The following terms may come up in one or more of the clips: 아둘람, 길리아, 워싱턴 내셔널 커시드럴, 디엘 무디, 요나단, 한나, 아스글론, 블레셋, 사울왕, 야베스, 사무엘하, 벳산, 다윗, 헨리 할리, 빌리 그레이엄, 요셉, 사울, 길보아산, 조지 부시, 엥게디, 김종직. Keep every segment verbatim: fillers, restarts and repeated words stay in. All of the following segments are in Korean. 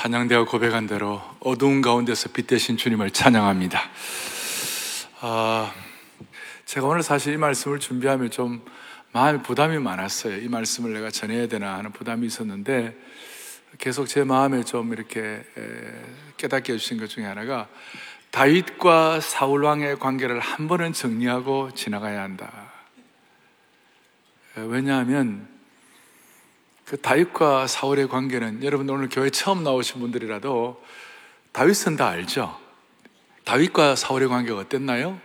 찬양대가 고백한 대로 어두운 가운데서 빛 되신 주님을 찬양합니다. 아, 제가 오늘 사실 이 말씀을 준비하며 좀 마음에 부담이 많았어요. 이 말씀을 내가 전해야 되나 하는 부담이 있었는데 계속 제 마음에 좀 이렇게 깨닫게 해주신 것 중에 하나가 다윗과 사울왕의 관계를 한 번은 정리하고 지나가야 한다. 왜냐하면 그 다윗과 사울의 관계는 여러분 오늘 교회 처음 나오신 분들이라도 다윗은 다 알죠? 다윗과 사울의 관계가 어땠나요?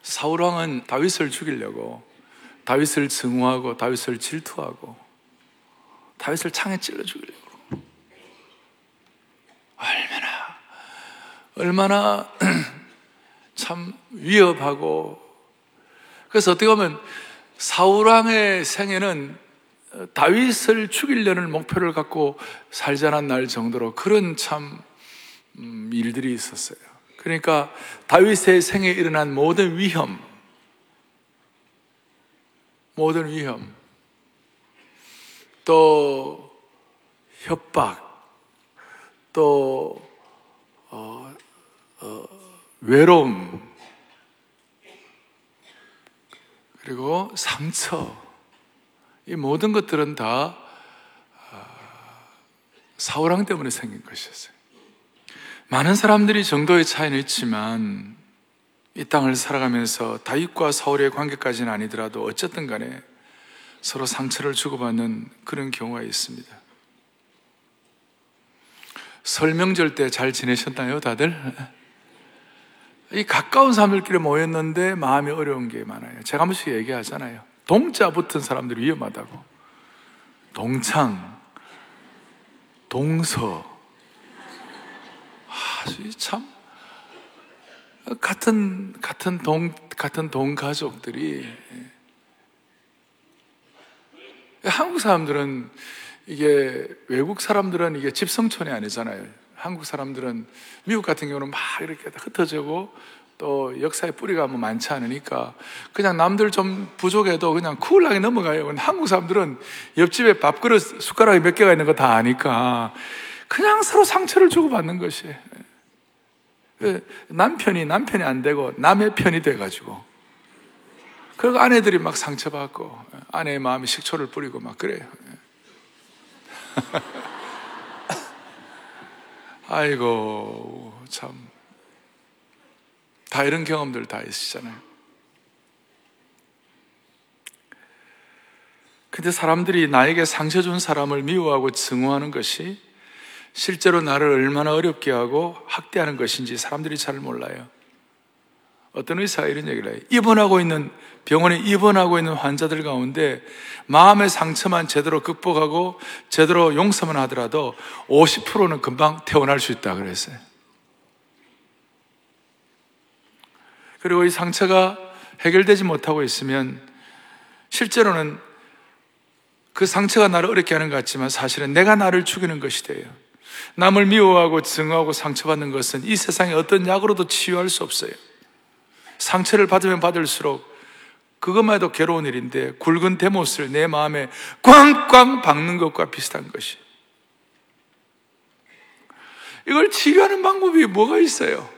사울왕은 다윗을 죽이려고 다윗을 증오하고 다윗을 질투하고 다윗을 창에 찔러 죽이려고 얼마나 얼마나 참 위협하고, 그래서 어떻게 보면 사울왕의 생애는 다윗을 죽이려는 목표를 갖고 살지 않았날 정도로 그런 참 음, 일들이 있었어요. 그러니까 다윗의 생에 일어난 모든 위험, 모든 위험, 또 협박, 또 어, 어, 외로움, 그리고 상처, 이 모든 것들은 다 사울왕 때문에 생긴 것이었어요. 많은 사람들이 정도의 차이는 있지만 이 땅을 살아가면서 다윗과 사울의 관계까지는 아니더라도 어쨌든 간에 서로 상처를 주고받는 그런 경우가 있습니다. 설 명절 때 잘 지내셨나요, 다들? 이 가까운 사람들끼리 모였는데 마음이 어려운 게 많아요. 제가 한 번씩 얘기하잖아요. 동자 붙은 사람들이 위험하다고. 동창, 동서, 아주 참 같은 같은 동 같은 동 가족들이, 한국 사람들은 이게, 외국 사람들은 이게 집성촌이 아니잖아요. 한국 사람들은, 미국 같은 경우는 막 이렇게 흩어지고 또 역사의 뿌리가 뭐 많지 않으니까 그냥 남들 좀 부족해도 그냥 쿨하게 넘어가요. 한국 사람들은 옆집에 밥그릇 숟가락이 몇 개가 있는 거 다 아니까 그냥 서로 상처를 주고받는 것이에요. 남편이 남편이 안 되고 남의 편이 돼가지고, 그리고 아내들이 막 상처받고 아내의 마음에 식초를 뿌리고 막 그래요. 아이고 참, 다 이런 경험들 다 있으시잖아요. 근데 사람들이 나에게 상처 준 사람을 미워하고 증오하는 것이 실제로 나를 얼마나 어렵게 하고 학대하는 것인지 사람들이 잘 몰라요. 어떤 의사가 이런 얘기를 해요. 입원하고 있는, 병원에 입원하고 있는 환자들 가운데 마음의 상처만 제대로 극복하고 제대로 용서만 하더라도 오십 퍼센트는 금방 퇴원할 수 있다 그랬어요. 그리고 이 상처가 해결되지 못하고 있으면 실제로는 그 상처가 나를 어렵게 하는 것 같지만 사실은 내가 나를 죽이는 것이 돼요. 남을 미워하고 증오하고 상처받는 것은 이 세상에 어떤 약으로도 치유할 수 없어요. 상처를 받으면 받을수록 그것만 해도 괴로운 일인데 굵은 대못을 내 마음에 꽝꽝 박는 것과 비슷한 것이. 이걸 치유하는 방법이 뭐가 있어요?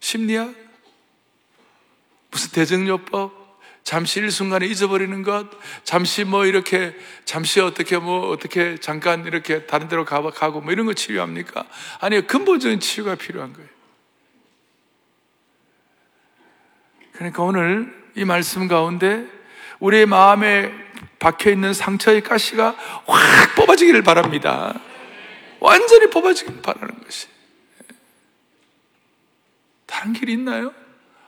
심리학? 무슨 대증요법? 잠시 일순간에 잊어버리는 것? 잠시 뭐 이렇게, 잠시 어떻게 뭐 어떻게 잠깐 이렇게 다른 데로 가고 뭐 이런 거 치유합니까? 아니요, 근본적인 치유가 필요한 거예요. 그러니까 오늘 이 말씀 가운데 우리의 마음에 박혀있는 상처의 가시가 확 뽑아지기를 바랍니다. 완전히 뽑아지기를 바라는 것이. 다른 길이 있나요?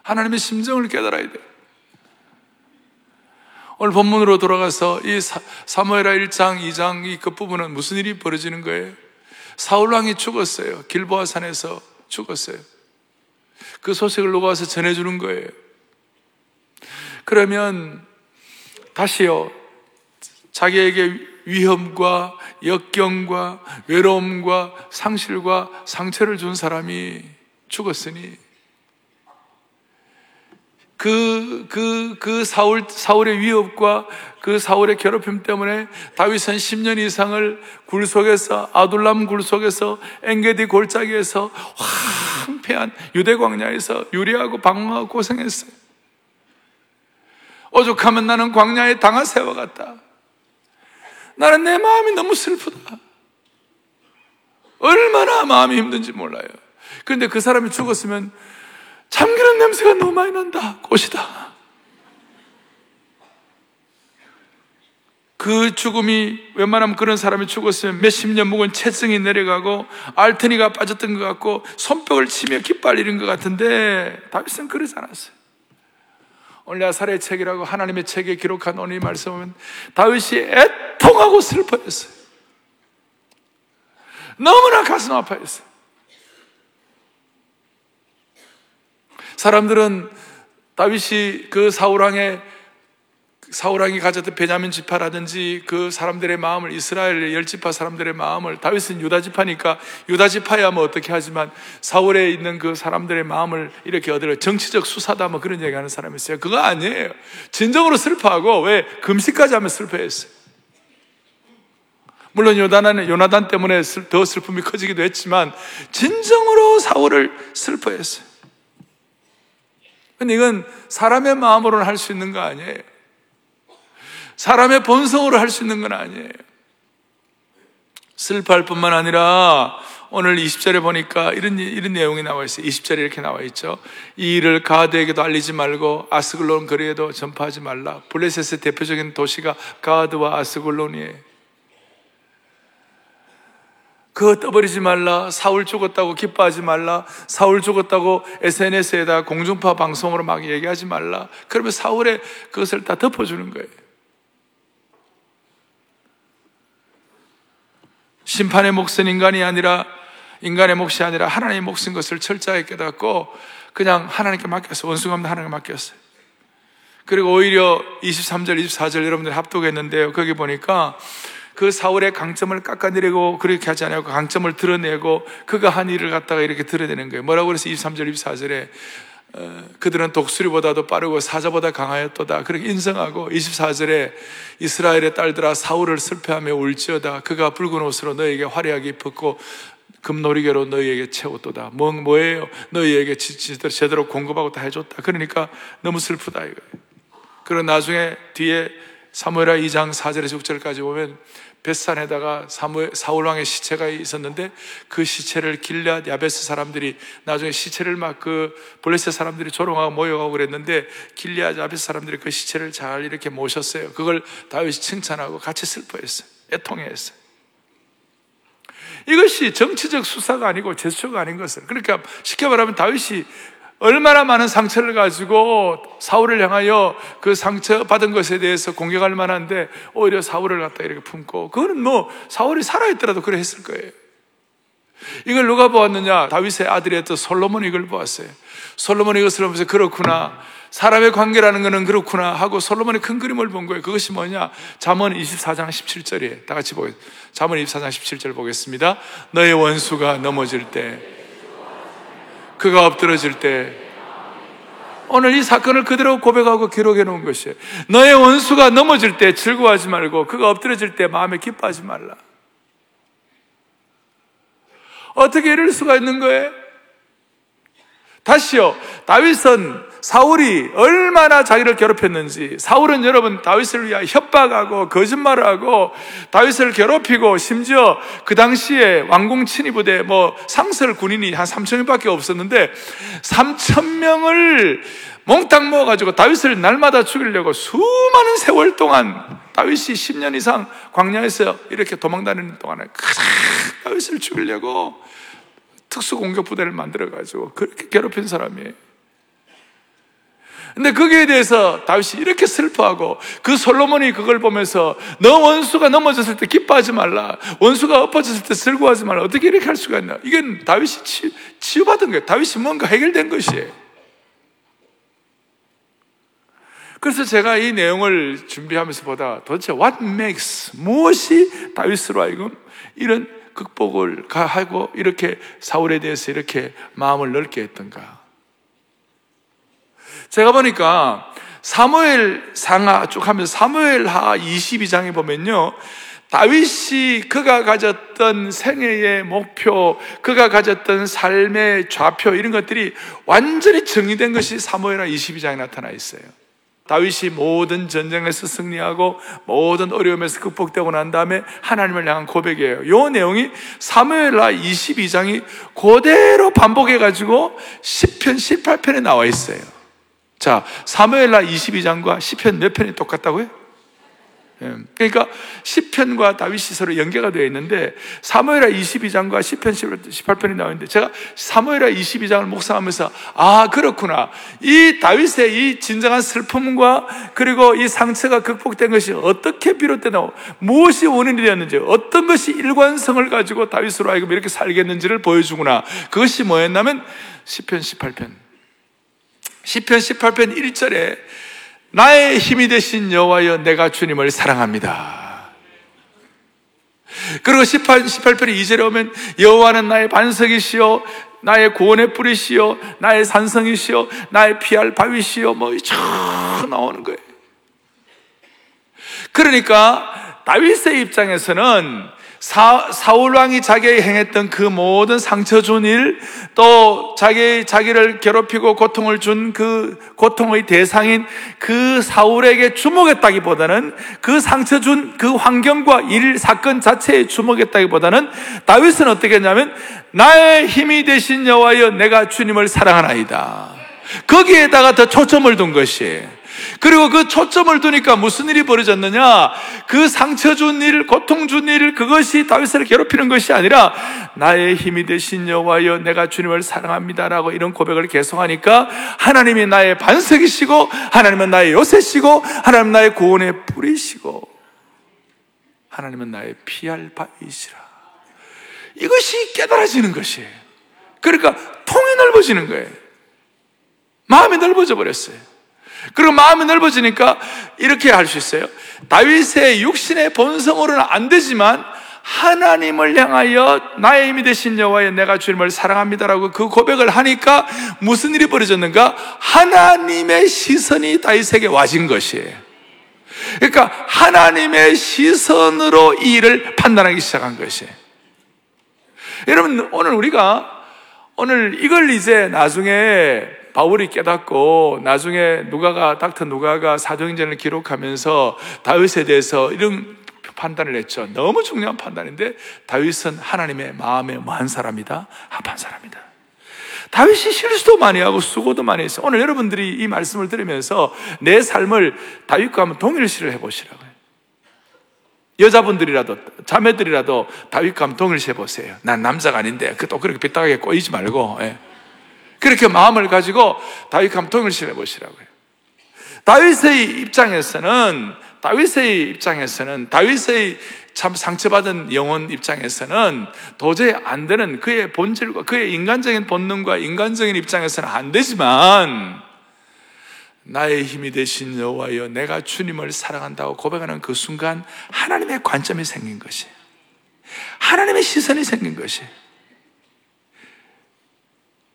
하나님의 심정을 깨달아야 돼요. 오늘 본문으로 돌아가서 이 사무엘하 일 장, 이 장 이 끝부분은 무슨 일이 벌어지는 거예요? 사울왕이 죽었어요. 길보아산에서 죽었어요. 그 소식을 누가 와서 전해주는 거예요. 그러면 다시요, 자기에게 위험과 역경과 외로움과 상실과 상처를 준 사람이 죽었으니 그, 그, 그 사울, 사울의 위협과 그 사울의 괴롭힘 때문에 다윗은 십 년 이상을 굴속에서, 아둘람 굴속에서, 엥게디 골짜기에서, 황폐한 유대 광야에서 유리하고 방황하고 고생했어요. 오죽하면 나는 광야에 당한 새와 같다. 나는 내 마음이 너무 슬프다. 얼마나 마음이 힘든지 몰라요. 그런데 그 사람이 죽었으면 참기름 냄새가 너무 많이 난다. 꽃이다. 그 죽음이 웬만하면 그런 사람이 죽었으면 몇십 년 묵은 체증이 내려가고 알트니가 빠졌던 것 같고 손뼉을 치며 깃발 잃은 것 같은데 다윗은 그러지 않았어요. 오늘 야살의 책이라고 하나님의 책에 기록한 오늘 이 말씀은 다윗이 애통하고 슬퍼했어요. 너무나 가슴 아파했어요. 사람들은 다윗이 그 사울왕의 사울왕이 가졌던 베냐민 지파라든지 그 사람들의 마음을, 이스라엘의 열 지파 사람들의 마음을, 다윗은 유다 지파니까 유다 지파야 뭐 어떻게 하지만 사울에 있는 그 사람들의 마음을 이렇게 얻으려 정치적 수사다 뭐 그런 얘기하는 사람이 있어요. 그거 아니에요. 진정으로 슬퍼하고 왜 금식까지 하면 슬퍼했어요. 물론 요나단은 요나단 때문에 더 슬픔이 커지기도 했지만 진정으로 사울을 슬퍼했어요. 근데 이건 사람의 마음으로는 할 수 있는 거 아니에요. 사람의 본성으로 할 수 있는 건 아니에요. 슬퍼할 뿐만 아니라 오늘 이십 절에 보니까 이런, 이런 내용이 나와 있어요. 이십 절에 이렇게 나와 있죠. 이 일을 가드에게도 알리지 말고 아스글론 거리에도 전파하지 말라. 블레셋의 대표적인 도시가 가드와 아스글론이에요. 그거 떠버리지 말라. 사울 죽었다고 기뻐하지 말라. 사울 죽었다고 에스엔에스에다 공중파 방송으로 막 얘기하지 말라. 그러면 사울의 그것을 다 덮어주는 거예요. 심판의 몫은 인간이 아니라, 인간의 몫이 아니라 하나님의 몫인 것을 철저히 깨닫고 그냥 하나님께 맡겼어요. 원수감도 하나님께 맡겼어요. 그리고 오히려 이십삼 절, 이십사 절 여러분들 합독했는데요. 거기 보니까 그 사울의 강점을 깎아내리고 그렇게 하지 않고 강점을 드러내고 그가 한 일을 갖다가 이렇게 드러내는 거예요. 뭐라고 그래서 이십삼 절, 이십사 절에 어, 그들은 독수리보다도 빠르고 사자보다 강하였도다. 그렇게 인정하고 이십사 절에 이스라엘의 딸들아 사울을 슬퍼하며 울지어다. 그가 붉은 옷으로 너희에게 화려하게 입었고 금노리개로 너희에게 채웠도다. 뭐, 뭐예요? 너희에게 지, 지, 제대로 공급하고 다 해줬다. 그러니까 너무 슬프다 이거예요. 그리고 나중에 뒤에 사무엘하 이 장 사 절에서 육 절까지 보면 벳산에다가 사울왕의 시체가 있었는데 그 시체를 길리아 야베스 사람들이 나중에 시체를 막 그 블레셋 사람들이 조롱하고 모여가고 그랬는데 길리아 야베스 사람들이 그 시체를 잘 이렇게 모셨어요. 그걸 다윗이 칭찬하고 같이 슬퍼했어요. 애통해했어요. 이것이 정치적 수사가 아니고 제스처가 아닌 것을, 그러니까 쉽게 말하면 다윗이 얼마나 많은 상처를 가지고 사울을 향하여 그 상처받은 것에 대해서 공격할 만한데 오히려 사울을 갖다 이렇게 품고, 그거는 뭐 사울이 살아있더라도 그래 했을 거예요. 이걸 누가 보았느냐? 다윗의 아들이었던 솔로몬이 이걸 보았어요. 솔로몬이 이것을 보면서 그렇구나, 사람의 관계라는 것은 그렇구나 하고 솔로몬의 큰 그림을 본 거예요. 그것이 뭐냐? 잠언 이십사 장 십칠 절이에요. 다 같이 보겠습니다. 잠언 이십사 장 십칠 절 보겠습니다. 너의 원수가 넘어질 때, 그가 엎드러질 때. 오늘 이 사건을 그대로 고백하고 기록해 놓은 것이에요. 너의 원수가 넘어질 때 즐거워하지 말고 그가 엎드러질 때 마음에 기뻐하지 말라. 어떻게 이럴 수가 있는 거예요? 다시요, 다윗은 사울이 얼마나 자기를 괴롭혔는지, 사울은 여러분 다윗을 위하여 협박하고 거짓말을 하고 다윗을 괴롭히고, 심지어 그 당시에 왕궁 친위부대 뭐 상설 군인이 한 삼천 명밖에 없었는데 삼천 명을 몽땅 모아가지고 다윗을 날마다 죽이려고 수많은 세월 동안 다윗이 십 년 이상 광야에서 이렇게 도망다니는 동안에 다윗을 죽이려고 특수공격부대를 만들어가지고 그렇게 괴롭힌 사람이에요. 근데 거기에 대해서 다윗이 이렇게 슬퍼하고 그 솔로몬이 그걸 보면서 너 원수가 넘어졌을 때 기뻐하지 말라, 원수가 엎어졌을 때 슬퍼하지 말라. 어떻게 이렇게 할 수가 있나? 이건 다윗이 치, 치유받은 거예요. 다윗이 뭔가 해결된 것이에요. 그래서 제가 이 내용을 준비하면서 보다 도대체 what makes, 무엇이 다윗으로 하여금 이런 극복을 하고 이렇게 사울에 대해서 이렇게 마음을 넓게 했던가. 제가 보니까 사무엘 상하 쭉 하면서 사무엘하 이십이 장에 보면요, 다윗이 그가 가졌던 생애의 목표, 그가 가졌던 삶의 좌표, 이런 것들이 완전히 정리된 것이 사무엘하 이십이 장에 나타나 있어요. 다윗이 모든 전쟁에서 승리하고 모든 어려움에서 극복되고 난 다음에 하나님을 향한 고백이에요. 이 내용이 사무엘하 이십이 장이 그대로 반복해가지고 시편 십팔 편에 나와 있어요. 자, 사무엘하 이십이 장과 시편 몇 편이 똑같다고요? 그러니까 시편과 다윗이 서로 연계가 되어 있는데 사무엘하 이십이 장과 시편 십팔 편이 나오는데, 제가 사무엘하 이십이 장을 묵상하면서 아, 그렇구나, 이 다윗의 이 진정한 슬픔과 그리고 이 상처가 극복된 것이 어떻게 비롯되나, 무엇이 원인이 되었는지, 어떤 것이 일관성을 가지고 다윗으로 하여금 이렇게 살겠는지를 보여주구나. 그것이 뭐였냐면 시편 십팔 편, 시편 십팔 편 일 절에 나의 힘이 되신 여호와여 내가 주님을 사랑합니다. 그리고 십팔, 십팔 편 이 절에 오면 여호와는 나의 반석이시요 나의 구원의 뿌리시요 나의 산성이시요 나의 피할 바위시요 뭐 쫙 나오는 거예요. 그러니까 다윗의 입장에서는 사, 사울왕이 자기의 행했던 그 모든 상처 준 일, 또 자기, 자기를 괴롭히고 고통을 준 그 고통의 대상인 그 사울에게 주목했다기보다는, 그 상처 준 그 환경과 일, 사건 자체에 주목했다기보다는 다윗은 어떻게 했냐면 나의 힘이 되신 여호와여 내가 주님을 사랑하나이다, 거기에다가 더 초점을 둔 것이에요. 그리고 그 초점을 두니까 무슨 일이 벌어졌느냐, 그 상처 준 일, 고통 준 일, 그것이 다윗을 괴롭히는 것이 아니라 나의 힘이 되신 여호와여 내가 주님을 사랑합니다라고 이런 고백을 계속하니까 하나님이 나의 반석이시고 하나님은 나의 요새시고 하나님은 나의 구원의 뿌리시고 하나님은 나의 피할 바이시라, 이것이 깨달아지는 것이에요. 그러니까 통이 넓어지는 거예요. 마음이 넓어져 버렸어요. 그리고 마음이 넓어지니까 이렇게 할 수 있어요. 다윗의 육신의 본성으로는 안 되지만 하나님을 향하여 나의 힘이 되신 여호와여 내가 주님을 사랑합니다라고 그 고백을 하니까 무슨 일이 벌어졌는가? 하나님의 시선이 다윗에게 와진 것이에요. 그러니까 하나님의 시선으로 이 일을 판단하기 시작한 것이에요. 여러분, 오늘 우리가 오늘 이걸 이제 나중에 바울이 깨닫고 나중에 누가가 닥터 누가가 사도행전을 기록하면서 다윗에 대해서 이런 판단을 했죠. 너무 중요한 판단인데 다윗은 하나님의 마음에 뭐한 사람이다? 합한 사람이다. 다윗이 실수도 많이 하고 수고도 많이 했어요. 오늘 여러분들이 이 말씀을 들으면서 내 삶을 다윗과 한번 동일시를 해보시라고요. 여자분들이라도, 자매들이라도 다윗과 한번 동일시 해보세요. 난 남자가 아닌데 또 그렇게 삐딱하게 꼬이지 말고, 예. 그렇게 마음을 가지고 다윗과 함께 동일시 해보시라고요. 다윗의 입장에서는, 다윗의 입장에서는, 다윗의 참 상처받은 영혼 입장에서는 도저히 안 되는 그의 본질과 그의 인간적인 본능과 인간적인 입장에서는 안 되지만, 나의 힘이 되신 여호와여 내가 주님을 사랑한다고 고백하는 그 순간 하나님의 관점이 생긴 것이에요. 하나님의 시선이 생긴 것이에요.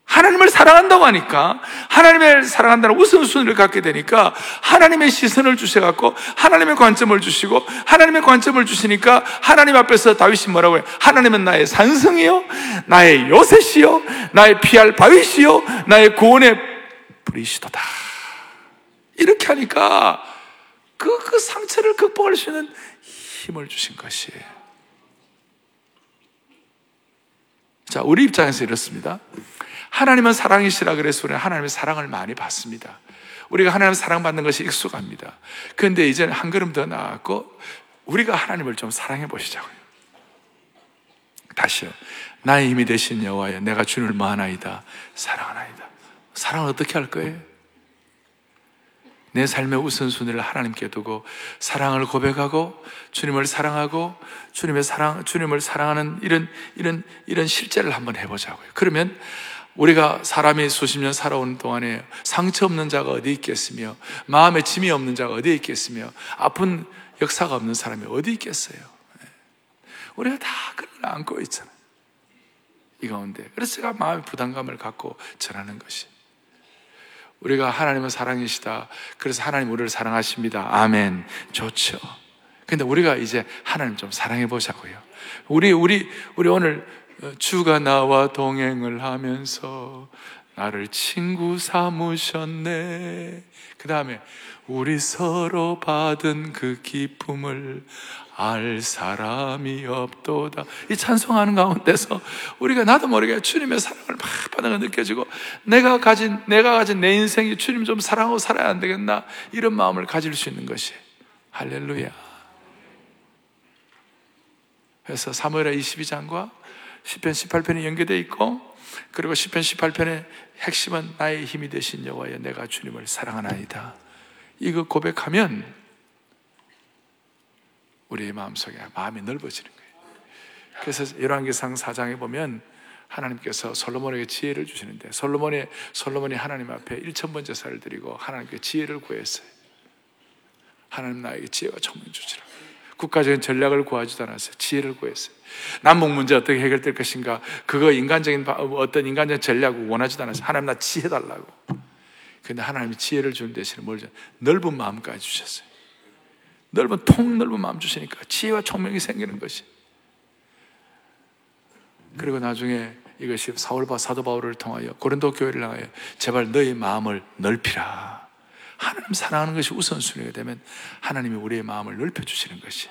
하나님을 사랑한다고 하니까, 하나님을 사랑한다는 우선순위를 갖게 되니까 하나님의 시선을 주셔갖고 하나님의 관점을 주시고, 하나님의 관점을 주시니까 하나님 앞에서 다윗이 뭐라고 해요? 하나님은 나의 산성이요 나의 요새시요 나의 피할 바위시요 나의 구원의 뿌리시도다. 이렇게 하니까 그, 그 상처를 극복할 수 있는 힘을 주신 것이에요. 자, 우리 입장에서 이렇습니다. 하나님은 사랑이시라 그래서 우리는 하나님의 사랑을 많이 받습니다. 우리가 하나님의 사랑받는 것이 익숙합니다. 그런데 이제는 한 걸음 더 나아가고 우리가 하나님을 좀 사랑해 보시자고요. 다시요. 나의 힘이 되신 여호와여 내가 주님을 뭐하나이다? 사랑하나이다. 사랑을 어떻게 할 거예요? 내 삶의 우선순위를 하나님께 두고 사랑을 고백하고 주님을 사랑하고 주님의 사랑, 주님을 사랑하는 이런, 이런, 이런 실제를 한번 해보자고요. 그러면 우리가 사람이 수십 년 살아오는 동안에 상처 없는 자가 어디 있겠으며, 마음에 짐이 없는 자가 어디 있겠으며, 아픈 역사가 없는 사람이 어디 있겠어요? 우리가 다 그걸 안고 있잖아요, 이 가운데. 그래서 제가 마음의 부담감을 갖고 전하는 것이, 우리가 하나님은 사랑이시다, 그래서 하나님 우리를 사랑하십니다, 아멘, 좋죠. 근데 우리가 이제 하나님 좀 사랑해 보자고요. 우리 우리 우리 오늘 주가 나와 동행을 하면서 나를 친구 삼으셨네. 그 다음에 우리 서로 받은 그 기쁨을 알 사람이 없도다. 이 찬송하는 가운데서 우리가 나도 모르게 주님의 사랑을 막 받는 걸 느껴지고, 내가 가진 내가 가진 내 인생이 주님 좀 사랑하고 살아야 안 되겠나, 이런 마음을 가질 수 있는 것이 할렐루야. 그래서 사무엘하 이십이 장과 시편 십팔 편이 연계되어 있고, 그리고 시편 십팔 편의 핵심은 나의 힘이 되신 여호와여 내가 주님을 사랑하나이다. 이거 고백하면 우리의 마음속에 마음이 넓어지는 거예요. 그래서 열왕기상 사 장에 보면 하나님께서 솔로몬에게 지혜를 주시는데, 솔로몬이, 솔로몬이 하나님 앞에 천 번 제사를 드리고 하나님께 지혜를 구했어요. 하나님 나에게 지혜와 총명 주시라. 국가적인 전략을 구하지도 않았어요. 지혜를 구했어요. 남북 문제 어떻게 해결될 것인가, 그거 인간적인 어떤 인간적인 전략을 원하지도 않았어요. 하나님 나 지혜 달라고. 그런데 하나님이 지혜를 주는 대신에 뭘 주냐, 넓은 마음까지 주셨어요. 넓은 통 넓은 마음 주시니까 지혜와 총명이 생기는 것이. 그리고 나중에 이것이 사울바 사도 바울을 통하여 고린도 교회를 향하여 제발 너의 마음을 넓히라. 하나님 사랑하는 것이 우선순위가 되면 하나님이 우리의 마음을 넓혀주시는 것이.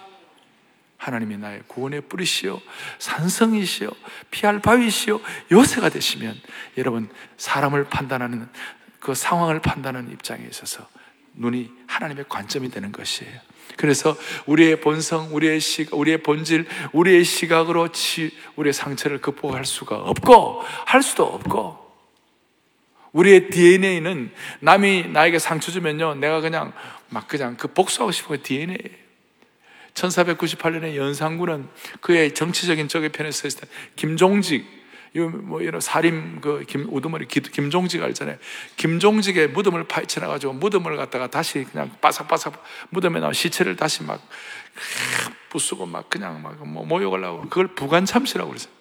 하나님이 나의 구원의 뿌리시요 산성이시요 피할 바위시요 요새가 되시면, 여러분 사람을 판단하는 그 상황을 판단하는 입장에 있어서 눈이 하나님의 관점이 되는 것이에요. 그래서 우리의 본성, 우리의 시, 우리의 본질, 우리의 시각으로 치, 우리의 상처를 극복할 수가 없고 할 수도 없고, 우리의 디엔에이는 남이 나에게 상처 주면요, 내가 그냥 막 그냥 그 복수하고 싶은 게 디엔에이예요. 천사백구십팔 년에 연산군은 그의 정치적인 적의 편에 서 있을 때 김종직, 뭐 이런 살인 그 김, 우두머리 김종직 알잖아요. 김종직의 무덤을 파헤쳐나가지고 무덤을 갖다가 다시 그냥 바삭바삭 무덤에 나온 시체를 다시 막 부수고 막 그냥 막 뭐 모욕하려고, 그걸 부관참시라고 그랬어요.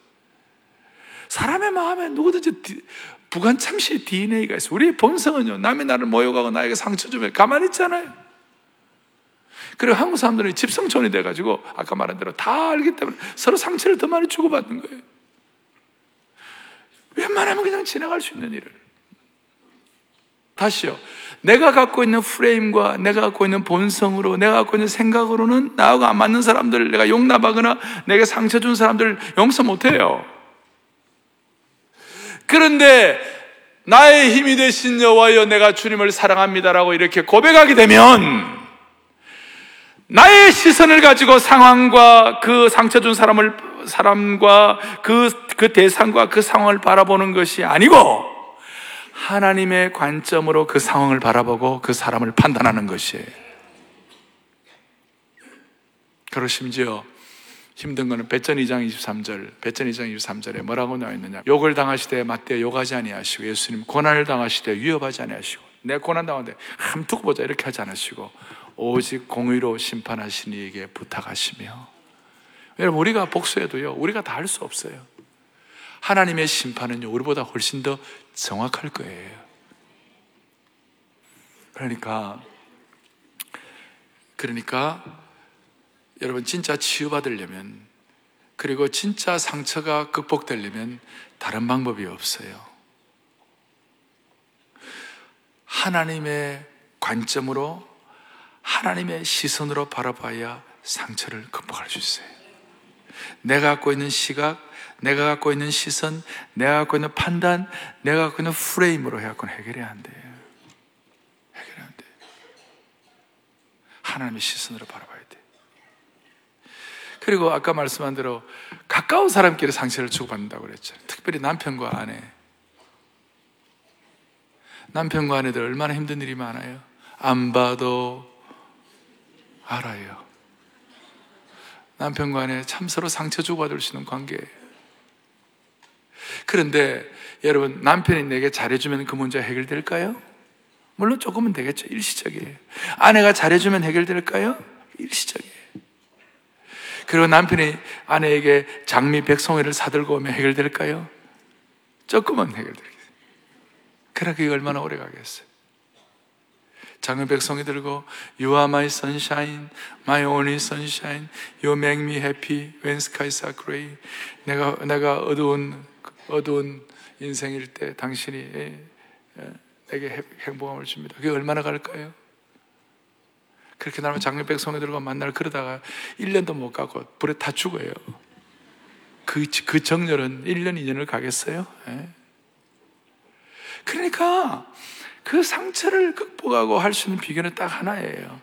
사람의 마음에 누구든지 디, 부관참시의 디엔에이가 있어요. 우리의 본성은요, 남이 나를 모욕하고 나에게 상처 주면 가만히 있잖아요. 그리고 한국 사람들은 집성촌이 돼가지고 아까 말한 대로 다 알기 때문에 서로 상처를 더 많이 주고받는 거예요. 웬만하면 그냥 지나갈 수 있는 일을. 다시요, 내가 갖고 있는 프레임과 내가 갖고 있는 본성으로, 내가 갖고 있는 생각으로는 나하고 안 맞는 사람들을 내가 용납하거나 내게 상처 준 사람들을 용서 못해요. 그런데 나의 힘이 되신 여호와여 내가 주님을 사랑합니다라고 이렇게 고백하게 되면, 나의 시선을 가지고 상황과 그 상처 준 사람을, 사람과 그, 그 대상과 그 상황을 바라보는 것이 아니고 하나님의 관점으로 그 상황을 바라보고 그 사람을 판단하는 것이에요. 그리고 심지어 힘든 거는 벳산 이 장 이십삼 절, 벳산 이 장 이십삼 절에 뭐라고 나와 있느냐, 욕을 당하시되 맞대 욕하지 아니하시고, 예수님 고난을 당하시되 위협하지 아니하시고, 내 고난 당하되 함 두고 보자 이렇게 하지 않으시고, 오직 공의로 심판하신 이에게 부탁하시며. 여러분 우리가 복수해도요, 우리가 다 할 수 없어요. 하나님의 심판은요 우리보다 훨씬 더 정확할 거예요. 그러니까 그러니까 여러분 진짜 치유받으려면, 그리고 진짜 상처가 극복되려면 다른 방법이 없어요. 하나님의 관점으로 하나님의 시선으로 바라봐야 상처를 극복할 수 있어요. 내가 갖고 있는 시각, 내가 갖고 있는 시선, 내가 갖고 있는 판단, 내가 갖고 있는 프레임으로 해갖고는 해결이 안 돼요. 해결이 안 돼요. 하나님의 시선으로 바라봐야 돼요. 그리고 아까 말씀한 대로 가까운 사람끼리 상처를 주고받는다고 그랬잖아요. 특별히 남편과 아내. 남편과 아내들 얼마나 힘든 일이 많아요. 안 봐도 알아요. 남편과 아내 참 서로 상처 주고받을 수 있는 관계예요. 그런데 여러분 남편이 내게 잘해주면 그 문제 해결될까요? 물론 조금은 되겠죠. 일시적이에요. 아내가 잘해주면 해결될까요? 일시적이에요. 그리고 남편이 아내에게 장미 백송이를 사들고 오면 해결될까요? 조금은 해결될까요? 그러나 그게 얼마나 오래 가겠어요? 작은 백성이 들고 You are my sunshine, my only sunshine. You make me happy when skies are gray. 내가, 내가 어두운, 어두운 인생일 때 당신이 내게 행복함을 줍니다. 그게 얼마나 갈까요? 그렇게 나면 작은 백성이 들고 만날 그러다가 일 년도 못 가고 불에 다 죽어요. 그, 그 정열은 일 년, 이 년을 가겠어요? 예. 그러니까 그 상처를 극복하고 할 수 있는 비결은 딱 하나예요.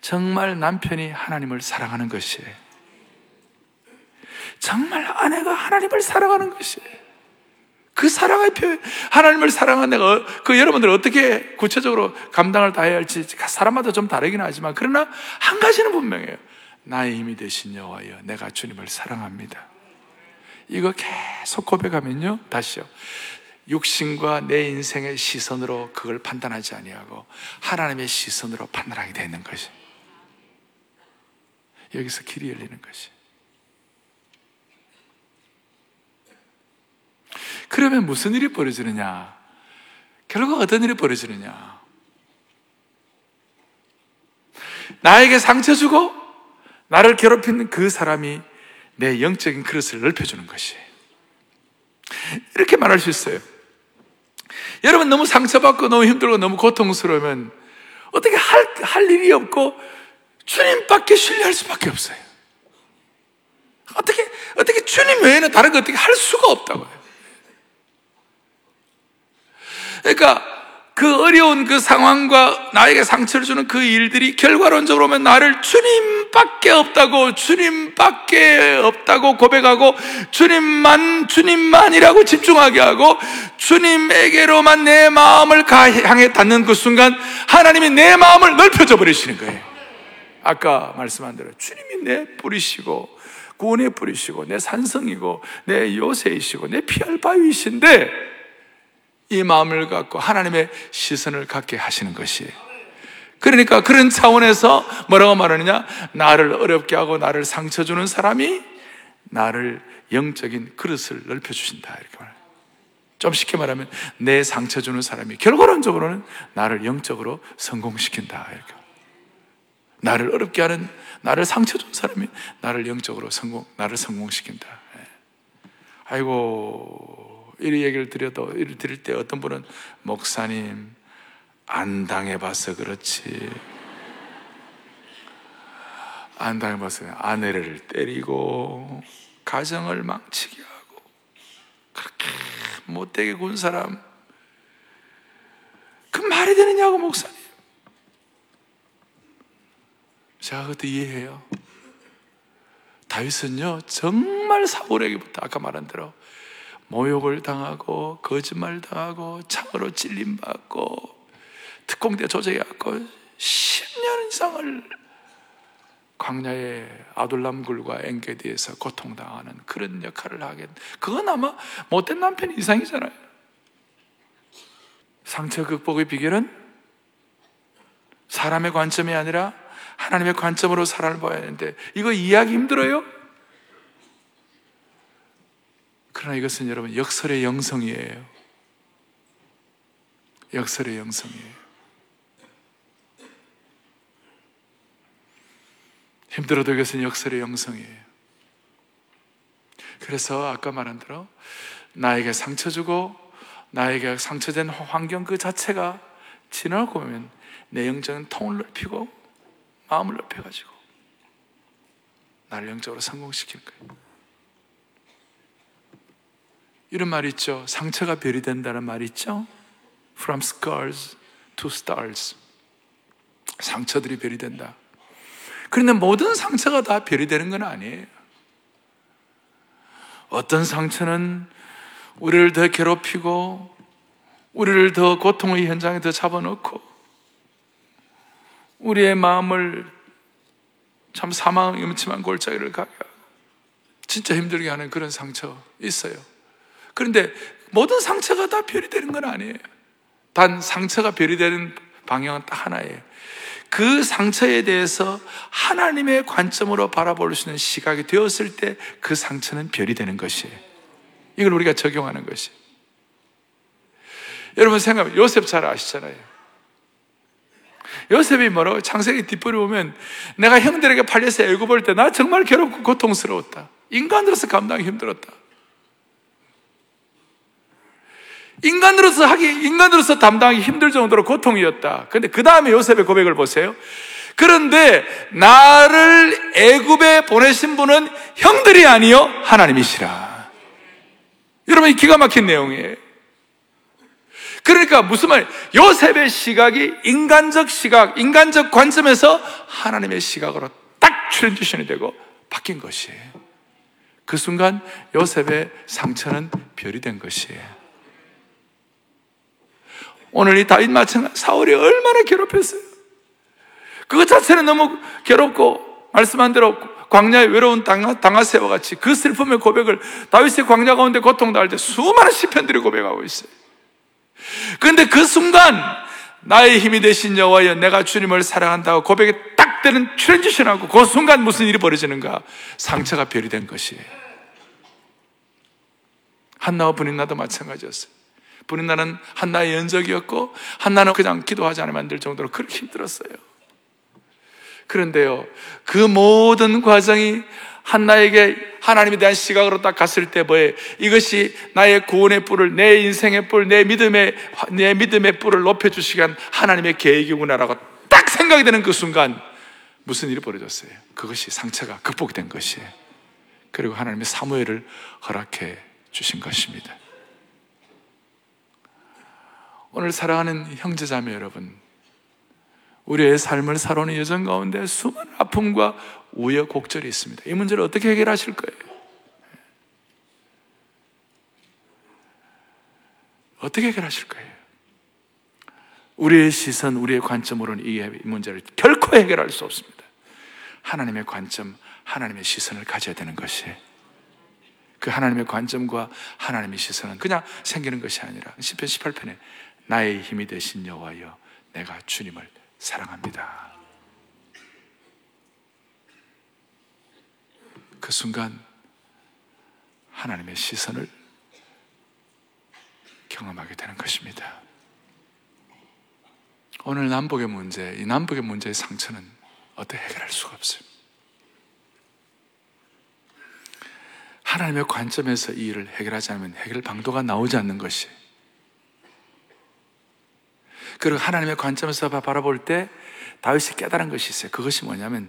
정말 남편이 하나님을 사랑하는 것이에요. 정말 아내가 하나님을 사랑하는 것이에요. 그 사랑의 표현, 하나님을 사랑한 내가, 그 여러분들 어떻게 구체적으로 감당을 다 해야 할지 사람마다 좀 다르긴 하지만, 그러나 한 가지는 분명해요. 나의 힘이 되신 여호와여, 내가 주님을 사랑합니다. 이거 계속 고백하면요, 다시요, 육신과 내 인생의 시선으로 그걸 판단하지 아니하고 하나님의 시선으로 판단하게 되는 것이, 여기서 길이 열리는 것이. 그러면 무슨 일이 벌어지느냐? 결국 어떤 일이 벌어지느냐? 나에게 상처 주고 나를 괴롭히는 그 사람이 내 영적인 그릇을 넓혀주는 것이. 이렇게 말할 수 있어요. 여러분, 너무 상처받고 너무 힘들고 너무 고통스러우면 어떻게 할, 할 일이 없고 주님밖에 신뢰할 수밖에 없어요. 어떻게, 어떻게 주님 외에는 다른 거 어떻게 할 수가 없다고요. 그러니까 그 어려운 그 상황과 나에게 상처를 주는 그 일들이 결과론적으로 보면 나를 주님밖에 없다고, 주님밖에 없다고 고백하고, 주님만, 주님만이라고 집중하게 하고, 주님에게로만 내 마음을 가, 향해 닿는 그 순간 하나님이 내 마음을 넓혀져 버리시는 거예요. 아까 말씀한 대로 주님이 내 뿌리시고 구원의 뿌리시고 내 산성이고 내 요새이시고 내 피할 바위이신데, 이 마음을 갖고 하나님의 시선을 갖게 하시는 것이에요. 그러니까 그런 차원에서 뭐라고 말하느냐? 나를 어렵게 하고 나를 상처 주는 사람이 나를 영적인 그릇을 넓혀주신다, 이렇게 말해요. 좀 쉽게 말하면 내 상처 주는 사람이 결과론적으로는 나를 영적으로 성공시킨다, 이렇게. 나를 어렵게 하는, 나를 상처 주는 사람이 나를 영적으로 성공, 나를 성공시킨다. 아이고, 이런 얘기를 드려도, 이를 드릴 때 어떤 분은, 목사님, 안 당해봐서 그렇지. 안 당해봐서 아내를 때리고, 가정을 망치게 하고, 그렇게 못되게 군 사람. 그 말이 되느냐고, 목사님. 제가 그것도 이해해요. 다윗은요, 정말 사울에게부터 아까 말한 대로, 모욕을 당하고 거짓말 당하고 창으로 찔림받고 특공대 조직해갖고 십 년 이상을 광야의 아둘람 굴과 엥게디에서 고통당하는 그런 역할을 하게. 그건 아마 못된 남편 이상이잖아요. 상처 극복의 비결은 사람의 관점이 아니라 하나님의 관점으로 사람을 봐야 하는데, 이거 이해하기 힘들어요? 그러나 이것은 여러분, 역설의 영성이에요. 역설의 영성이에요. 힘들어도 이것은 역설의 영성이에요. 그래서 아까 말한 대로 나에게 상처 주고 나에게 상처된 환경 그 자체가 지나고 보면 내 영적인 통을 넓히고 마음을 넓혀가지고 나를 영적으로 성공시키는 거예요. 이런 말 있죠. 상처가 별이 된다는 말 있죠. From scars to stars. 상처들이 별이 된다. 그런데 모든 상처가 다 별이 되는 건 아니에요. 어떤 상처는 우리를 더 괴롭히고 우리를 더 고통의 현장에 더 잡아넣고 우리의 마음을 참 사망 음침한 골짜기를 가게 하고 진짜 힘들게 하는 그런 상처 있어요. 그런데 모든 상처가 다 별이 되는 건 아니에요. 단 상처가 별이 되는 방향은 딱 하나예요. 그 상처에 대해서 하나님의 관점으로 바라볼 수 있는 시각이 되었을 때 그 상처는 별이 되는 것이에요. 이걸 우리가 적용하는 것이. 여러분 생각해보세요. 요셉 잘 아시잖아요. 요셉이 뭐라고? 창세기 뒷부분에 보면 내가 형들에게 팔려서 애굽을 때 나 정말 괴롭고 고통스러웠다. 인간으로서 감당하기 힘들었다. 인간으로서 하기, 인간으로서 담당하기 힘들 정도로 고통이었다. 그런데 그 다음에 요셉의 고백을 보세요. 그런데 나를 애굽에 보내신 분은 형들이 아니요 하나님이시라. 여러분, 이 기가 막힌 내용이에요. 그러니까 무슨 말? 요셉의 시각이 인간적 시각, 인간적 관점에서 하나님의 시각으로 딱 트랜지션이 되고 바뀐 것이에요. 그 순간 요셉의 상처는 별이 된 것이에요. 오늘 이 다윗 마찬가지, 사울이 얼마나 괴롭혔어요. 그것 자체는 너무 괴롭고, 말씀한 대로 광야의 외로운 당하세와 같이 그 슬픔의 고백을 다윗의 광야 가운데 고통당할 때 수많은 시편들이 고백하고 있어요. 그런데 그 순간 나의 힘이 되신 여호와여 내가 주님을 사랑한다고 고백에 딱 되는 트랜지션하고 그 순간 무슨 일이 벌어지는가? 상처가 별이 된 것이에요. 한나와 브닌나도 마찬가지였어요. 브닌나는 한나의 연적이었고 한나는 그냥 기도하지 않으면 안 될 정도로 그렇게 힘들었어요. 그런데요, 그 모든 과정이 한나에게 하나님에 대한 시각으로 딱 갔을 때 뭐에 이것이 나의 구원의 뿔을, 내 인생의 뿔, 내 믿음의 내 믿음의 뿔을 높여주시기 위한 하나님의 계획이구나라고 딱 생각이 되는 그 순간 무슨 일이 벌어졌어요? 그것이 상처가 극복된 것이에요. 그리고 하나님의 사무엘을 허락해 주신 것입니다. 오늘 사랑하는 형제자매 여러분, 우리의 삶을 살아오는 여정 가운데 수많은 아픔과 우여곡절이 있습니다. 이 문제를 어떻게 해결하실 거예요? 어떻게 해결하실 거예요? 우리의 시선, 우리의 관점으로는 이 문제를 결코 해결할 수 없습니다. 하나님의 관점, 하나님의 시선을 가져야 되는 것이에요. 그 하나님의 관점과 하나님의 시선은 그냥 생기는 것이 아니라 시편 십팔 편에 나의 힘이 되신 여호와여 내가 주님을 사랑합니다. 그 순간 하나님의 시선을 경험하게 되는 것입니다. 오늘 남북의 문제, 이 남북의 문제의 상처는 어떻게 해결할 수가 없어요. 하나님의 관점에서 이 일을 해결하지 않으면 해결 방도가 나오지 않는 것이, 그리고 하나님의 관점에서 바라볼 때 다윗이 깨달은 것이 있어요. 그것이 뭐냐면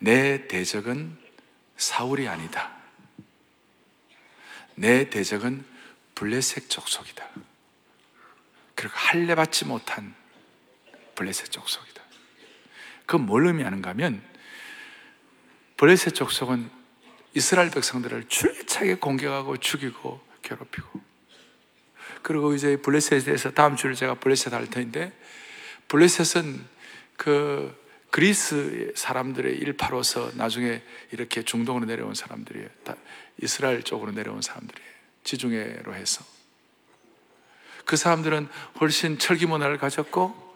내 대적은 사울이 아니다. 내 대적은 블레셋 족속이다. 그리고 할례받지 못한 블레셋 족속이다. 그건 뭘 의미하는가 하면 블레셋 족속은 이스라엘 백성들을 출애차게 공격하고 죽이고 괴롭히고, 그리고 이제 블레셋에 대해서 다음 주를 제가 블레셋 할 텐데, 블레셋은 그 그리스 사람들의 일파로서 나중에 이렇게 중동으로 내려온 사람들이에요. 다 이스라엘 쪽으로 내려온 사람들이에요. 지중해로 해서. 그 사람들은 훨씬 철기 문화를 가졌고,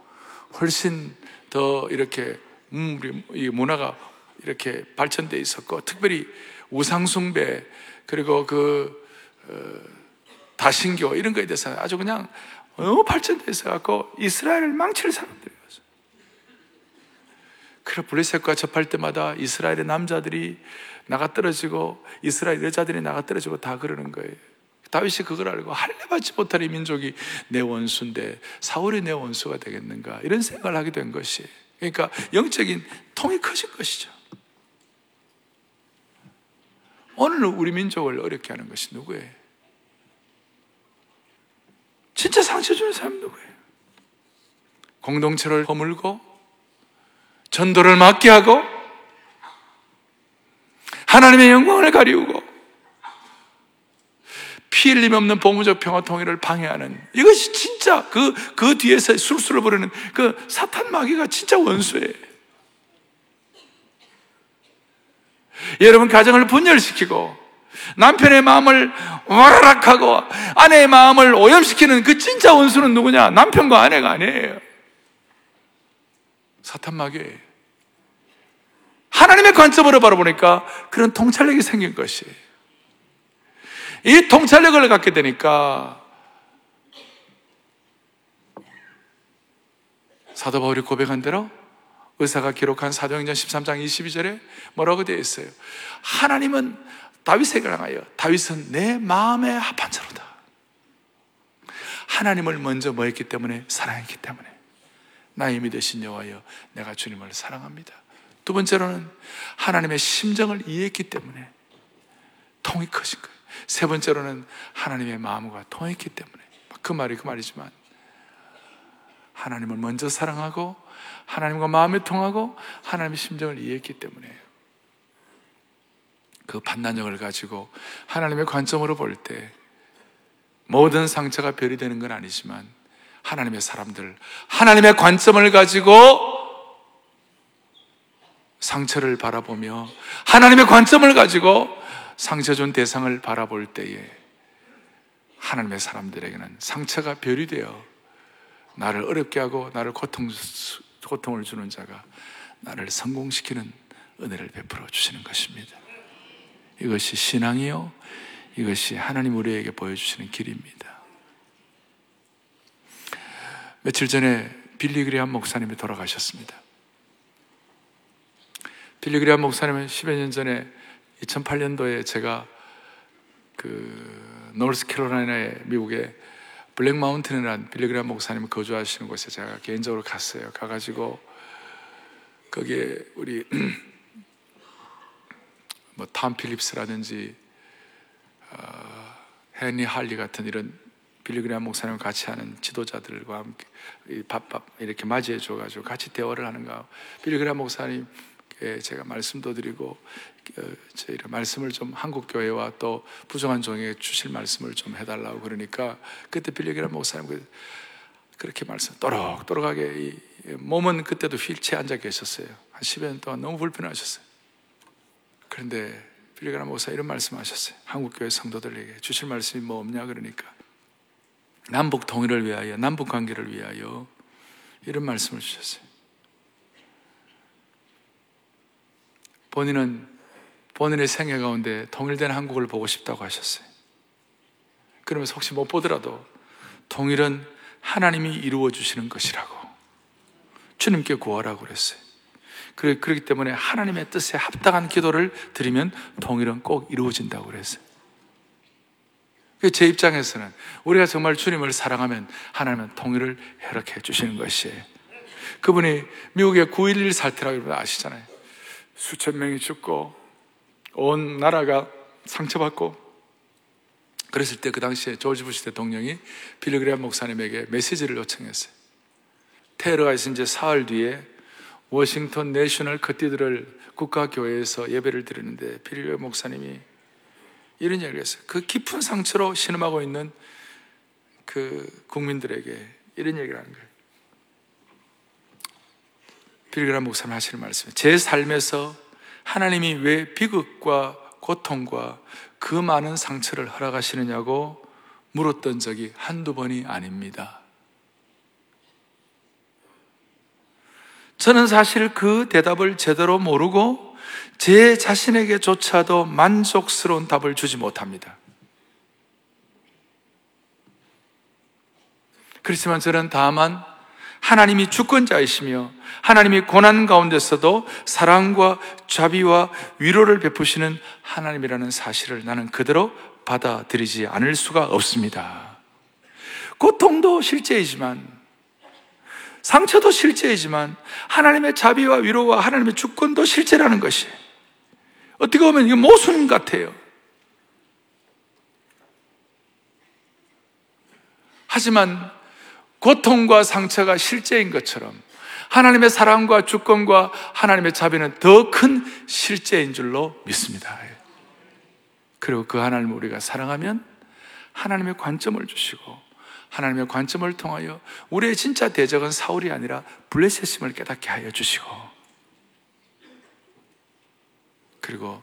훨씬 더 이렇게 음, 이 문화가 이렇게 발전되어 있었고, 특별히 우상숭배, 그리고 그, 어, 다신교 이런 거에 대해서 아주 그냥 너무 발전되어 있어갖고 이스라엘을 망칠 사람들이었어요. 그래서 블레셋과 접할 때마다 이스라엘의 남자들이 나가 떨어지고 이스라엘 여자들이 나가 떨어지고 다 그러는 거예요. 다윗이 그걸 알고 할례받지 못한 이 민족이 내 원수인데 사울이 내 원수가 되겠는가 이런 생각을 하게 된 것이, 그러니까 영적인 통이 커진 것이죠. 오늘 우리 민족을 어렵게 하는 것이 누구예요? 진짜 상처 주는 사람이 누구예요? 공동체를 허물고 전도를 막게 하고 하나님의 영광을 가리우고 피 흘림 없는 보무적 평화 통일을 방해하는, 이것이 진짜 그, 그 뒤에서 술술을 부리는 그 사탄 마귀가 진짜 원수예요. 여러분 가정을 분열시키고 남편의 마음을 와라락하고 아내의 마음을 오염시키는 그 진짜 원수는 누구냐? 남편과 아내가 아니에요. 사탄 마귀예요. 하나님의 관점으로 바라보니까 그런 통찰력이 생긴 것이에요. 이 통찰력을 갖게 되니까 사도 바울이 고백한 대로 의사가 기록한 사도행전 십삼 장 이십이 절에 뭐라고 되어 있어요? 하나님은 다윗에게 향하여 다윗은 내 마음에 합한 자로다. 하나님을 먼저 뭐 했기 때문에? 사랑했기 때문에. 나의 힘이 되신 여호와여 내가 주님을 사랑합니다. 두 번째로는 하나님의 심정을 이해했기 때문에 통이 커진 거예요. 세 번째로는 하나님의 마음과 통했기 때문에. 그 말이 그 말이지만 하나님을 먼저 사랑하고 하나님과 마음이 통하고 하나님의 심정을 이해했기 때문에 그 판단력을 가지고 하나님의 관점으로 볼 때 모든 상처가 별이 되는 건 아니지만 하나님의 사람들, 하나님의 관점을 가지고 상처를 바라보며 하나님의 관점을 가지고 상처 준 대상을 바라볼 때에 하나님의 사람들에게는 상처가 별이 되어 나를 어렵게 하고 나를 고통, 고통을 주는 자가 나를 성공시키는 은혜를 베풀어 주시는 것입니다. 이것이 신앙이요, 이것이 하나님 우리에게 보여주시는 길입니다. 며칠 전에 빌리 그레이엄 목사님이 돌아가셨습니다. 빌리 그레이엄 목사님은 십여 년 전에 이천팔 년도에 제가 그 노스캐롤라이나의 미국의 블랙마운틴이라는 빌리 그레이엄 목사님이 거주하시는 곳에 제가 개인적으로 갔어요. 가가지고 거기에 우리 뭐 탐 필립스라든지 어, 헨리 할리 같은 이런 빌리 그레이엄 목사님과 같이 하는 지도자들과 함께 밥밥 이렇게 맞이해 줘가지고 같이 대화를 하는가. 빌리 그레이엄 목사님께 제가 말씀도 드리고 제 이런 말씀을 좀 한국 교회와 또 부정한 종에게 주실 말씀을 좀 해달라고 그러니까 그때 빌리 그레이엄 목사님 그렇게 말씀 또록또록하게 몸은 그때도 휠체에 앉아 계셨어요. 한 십여 년 동안 너무 불편하셨어요. 그런데 빌리 그레이엄 목사 이런 말씀하셨어요. 한국교회 성도들에게 주실 말씀이 뭐 없냐 그러니까 남북 통일을 위하여 남북 관계를 위하여 이런 말씀을 주셨어요. 본인은 본인의 생애 가운데 통일된 한국을 보고 싶다고 하셨어요. 그러면서 혹시 못 보더라도 통일은 하나님이 이루어 주시는 것이라고 주님께 구하라고 그랬어요. 그렇기 때문에 하나님의 뜻에 합당한 기도를 드리면 통일은 꼭 이루어진다고 그랬어요. 제 입장에서는 우리가 정말 주님을 사랑하면 하나님은 통일을 허락해 주시는 것이에요. 그분이 미국의 구일일 사태라고 여러분 아시잖아요. 수천 명이 죽고 온 나라가 상처받고 그랬을 때 그 당시에 조지 부시 대통령이 빌리 그레이엄 목사님에게 메시지를 요청했어요. 테러가 있은 지 사흘 뒤에 워싱턴 내셔널 커시드럴 국가교회에서 예배를 드리는데 빌리 목사님이 이런 이야기를 했어요. 그 깊은 상처로 신음하고 있는 그 국민들에게 이런 얘기를 하는 거예요. 빌리 목사님 하시는 말씀이 제 삶에서 하나님이 왜 비극과 고통과 그 많은 상처를 허락하시느냐고 물었던 적이 한두 번이 아닙니다. 저는 사실 그 대답을 제대로 모르고 제 자신에게조차도 만족스러운 답을 주지 못합니다. 그렇지만 저는 다만 하나님이 주권자이시며 하나님이 고난 가운데서도 사랑과 자비와 위로를 베푸시는 하나님이라는 사실을 나는 그대로 받아들이지 않을 수가 없습니다. 고통도 실제이지만 상처도 실제이지만 하나님의 자비와 위로와 하나님의 주권도 실제라는 것이 어떻게 보면 이게 모순 같아요. 하지만 고통과 상처가 실제인 것처럼 하나님의 사랑과 주권과 하나님의 자비는 더 큰 실제인 줄로 믿습니다. 그리고 그 하나님을 우리가 사랑하면 하나님의 관점을 주시고 하나님의 관점을 통하여 우리의 진짜 대적은 사울이 아니라 블레셋임을 깨닫게 하여 주시고 그리고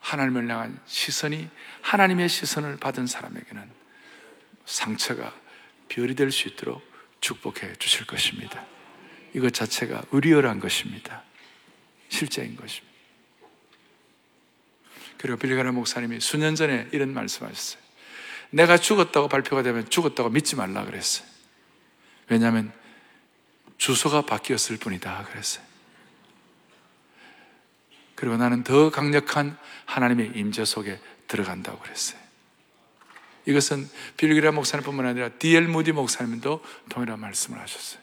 하나님을 향한 시선이 하나님의 시선을 받은 사람에게는 상처가 별이 될 수 있도록 축복해 주실 것입니다. 이것 자체가 리얼한 것입니다. 실제인 것입니다. 그리고 빌리 그레이엄 목사님이 수년 전에 이런 말씀하셨어요. 내가 죽었다고 발표가 되면 죽었다고 믿지 말라 그랬어요. 왜냐하면 주소가 바뀌었을 뿐이다 그랬어요. 그리고 나는 더 강력한 하나님의 임재 속에 들어간다고 그랬어요. 이것은 빌기라 목사님뿐만 아니라 디엘 무디 목사님도 동일한 말씀을 하셨어요.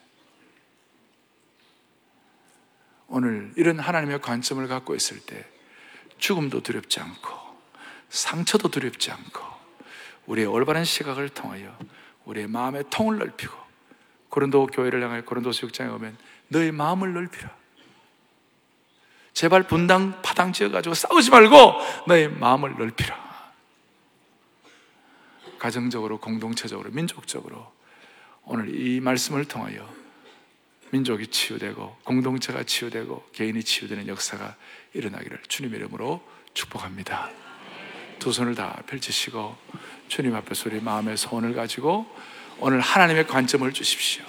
오늘 이런 하나님의 관점을 갖고 있을 때 죽음도 두렵지 않고 상처도 두렵지 않고 우리의 올바른 시각을 통하여 우리의 마음의 통을 넓히고, 고린도 교회를 향해 고린도서 육 장에 오면 너의 마음을 넓히라. 제발 분당 파당 지어가지고 싸우지 말고 너의 마음을 넓히라. 가정적으로, 공동체적으로, 민족적으로 오늘 이 말씀을 통하여 민족이 치유되고 공동체가 치유되고 개인이 치유되는 역사가 일어나기를 주님의 이름으로 축복합니다. 두 손을 다 펼치시고 주님 앞에서 우리 마음의 소원을 가지고 오늘 하나님의 관점을 주십시오.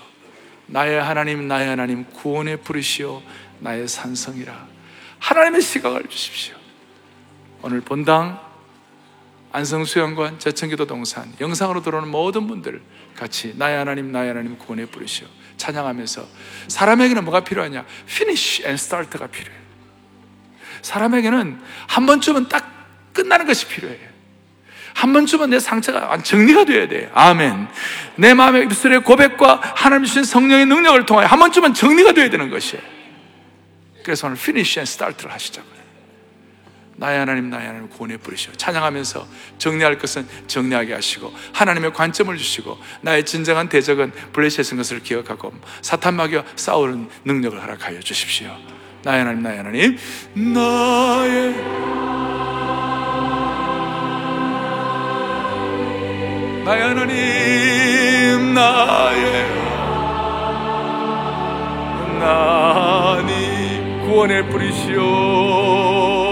나의 하나님, 나의 하나님, 구원의 부르시오, 나의 산성이라. 하나님의 시각을 주십시오. 오늘 본당 안성수영관, 제천기도 동산, 영상으로 들어오는 모든 분들 같이 나의 하나님, 나의 하나님 구원해 부르시오 찬양하면서, 사람에게는 뭐가 필요하냐? Finish and start가 필요해요. 사람에게는 한 번쯤은 딱 끝나는 것이 필요해요. 한 번쯤은 내 상처가 정리가 되어야 돼요. 아멘. 내 마음의 입술의 고백과 하나님 주신 성령의 능력을 통하여 한 번쯤은 정리가 되어야 되는 것이에요. 그래서 오늘 Finish and start를 하시자고요. 나의 하나님, 나의 하나님 구원해 부르시오 찬양하면서 정리할 것은 정리하게 하시고 하나님의 관점을 주시고 나의 진정한 대적은 블레셋인 것을 기억하고 사탄 마귀와 싸우는 능력을 허락하여 주십시오. 나의 하나님, 나의 하나님, 나의 나의 하나님, 나의 하나님 구원해 부르시오.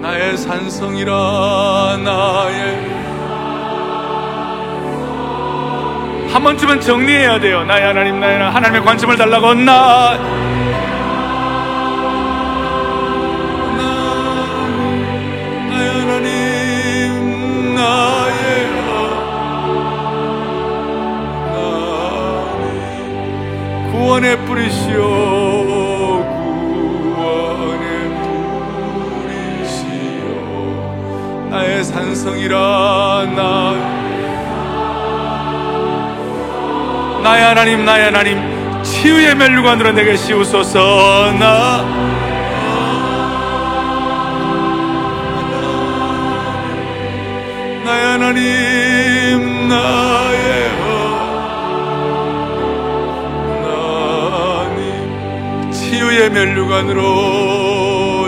나의 산성이라, 나의 한 번쯤은 정리해야 돼요. 나의 하나님, 나의 하나님, 하나님의 관심을 달라고. 나 나의 하나님, 나의 하나님 구원의 뿌리시오. 나의 산성이라, 나 나의 하나님, 나의 하나님 치유의 면류관으로 내게 씌우소서. 나 나의 하나님, 나의 하나님 치유의 면류관으로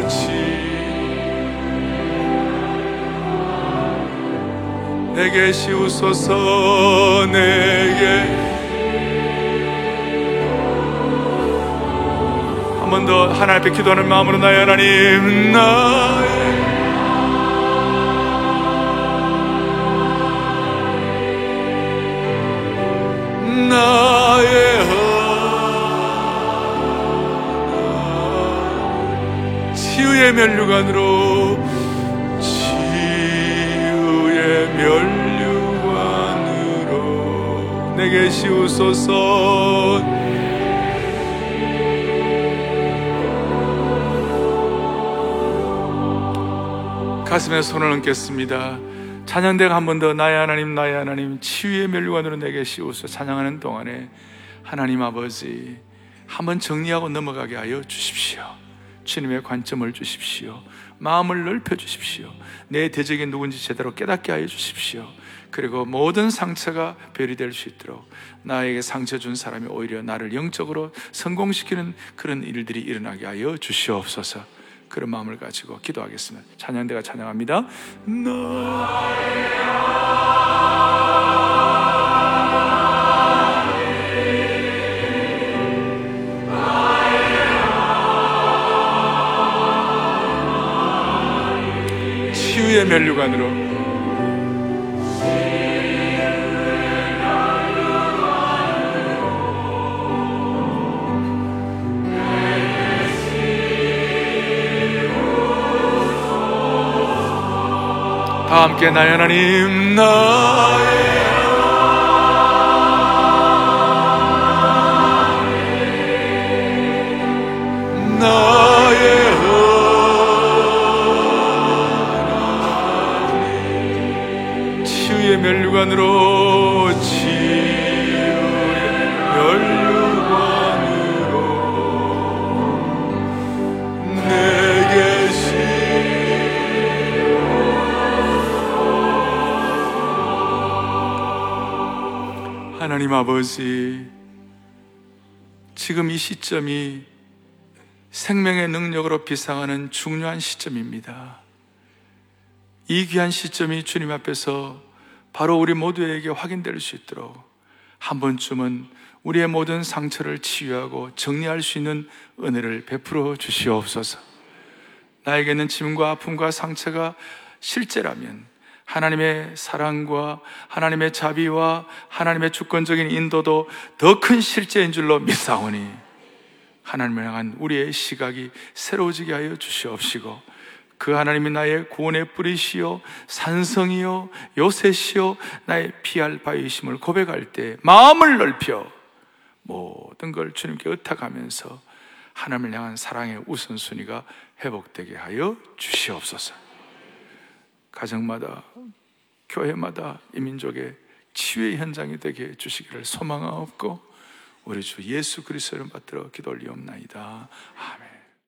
내게 씌우소서. 내게 한 번 더 하나님 앞에 기도하는 마음으로 나의 하나님, 나의 나의 하나님 치유의 면류관으로 면류관으로 내게 씌우소서. 가슴에 손을 얹겠습니다. 찬양대가 한 번 더 나의 하나님, 나의 하나님 치유의 면류관으로 내게 씌우소서 찬양하는 동안에 하나님 아버지 한 번 정리하고 넘어가게 하여 주십시오. 주님의 관점을 주십시오. 마음을 넓혀 주십시오. 내 대적이 누군지 제대로 깨닫게 하여 주십시오. 그리고 모든 상처가 별이 될 수 있도록, 나에게 상처 준 사람이 오히려 나를 영적으로 성공시키는 그런 일들이 일어나게 하여 주시옵소서. 그런 마음을 가지고 기도하겠습니다. 찬양대가 찬양합니다. 치유의 면류관으로 다 함께 나의 하나님 나의 하나님 나의 하나님 치유의 면류관으로 치유의 면류관으로 내게 하나님 아버지, 지금 이 시점이 생명의 능력으로 비상하는 중요한 시점입니다. 이 귀한 시점이 주님 앞에서 바로 우리 모두에게 확인될 수 있도록 한 번쯤은 우리의 모든 상처를 치유하고 정리할 수 있는 은혜를 베풀어 주시옵소서. 나에게는 짐과 아픔과 상처가 실제라면 하나님의 사랑과 하나님의 자비와 하나님의 주권적인 인도도 더 큰 실제인 줄로 믿사오니 하나님을 향한 우리의 시각이 새로워지게 하여 주시옵시고, 그 하나님이 나의 구원의 뿌리시요 산성이요 요새시요 나의 피할 바위심을 고백할 때 마음을 넓혀 모든 걸 주님께 의탁하면서 하나님을 향한 사랑의 우선순위가 회복되게 하여 주시옵소서. 가정마다, 교회마다 이 민족의 치유의 현장이 되게 해주시기를 소망하옵고, 우리 주 예수 그리스도를 받들어 기도 올리옵나이다. 아멘.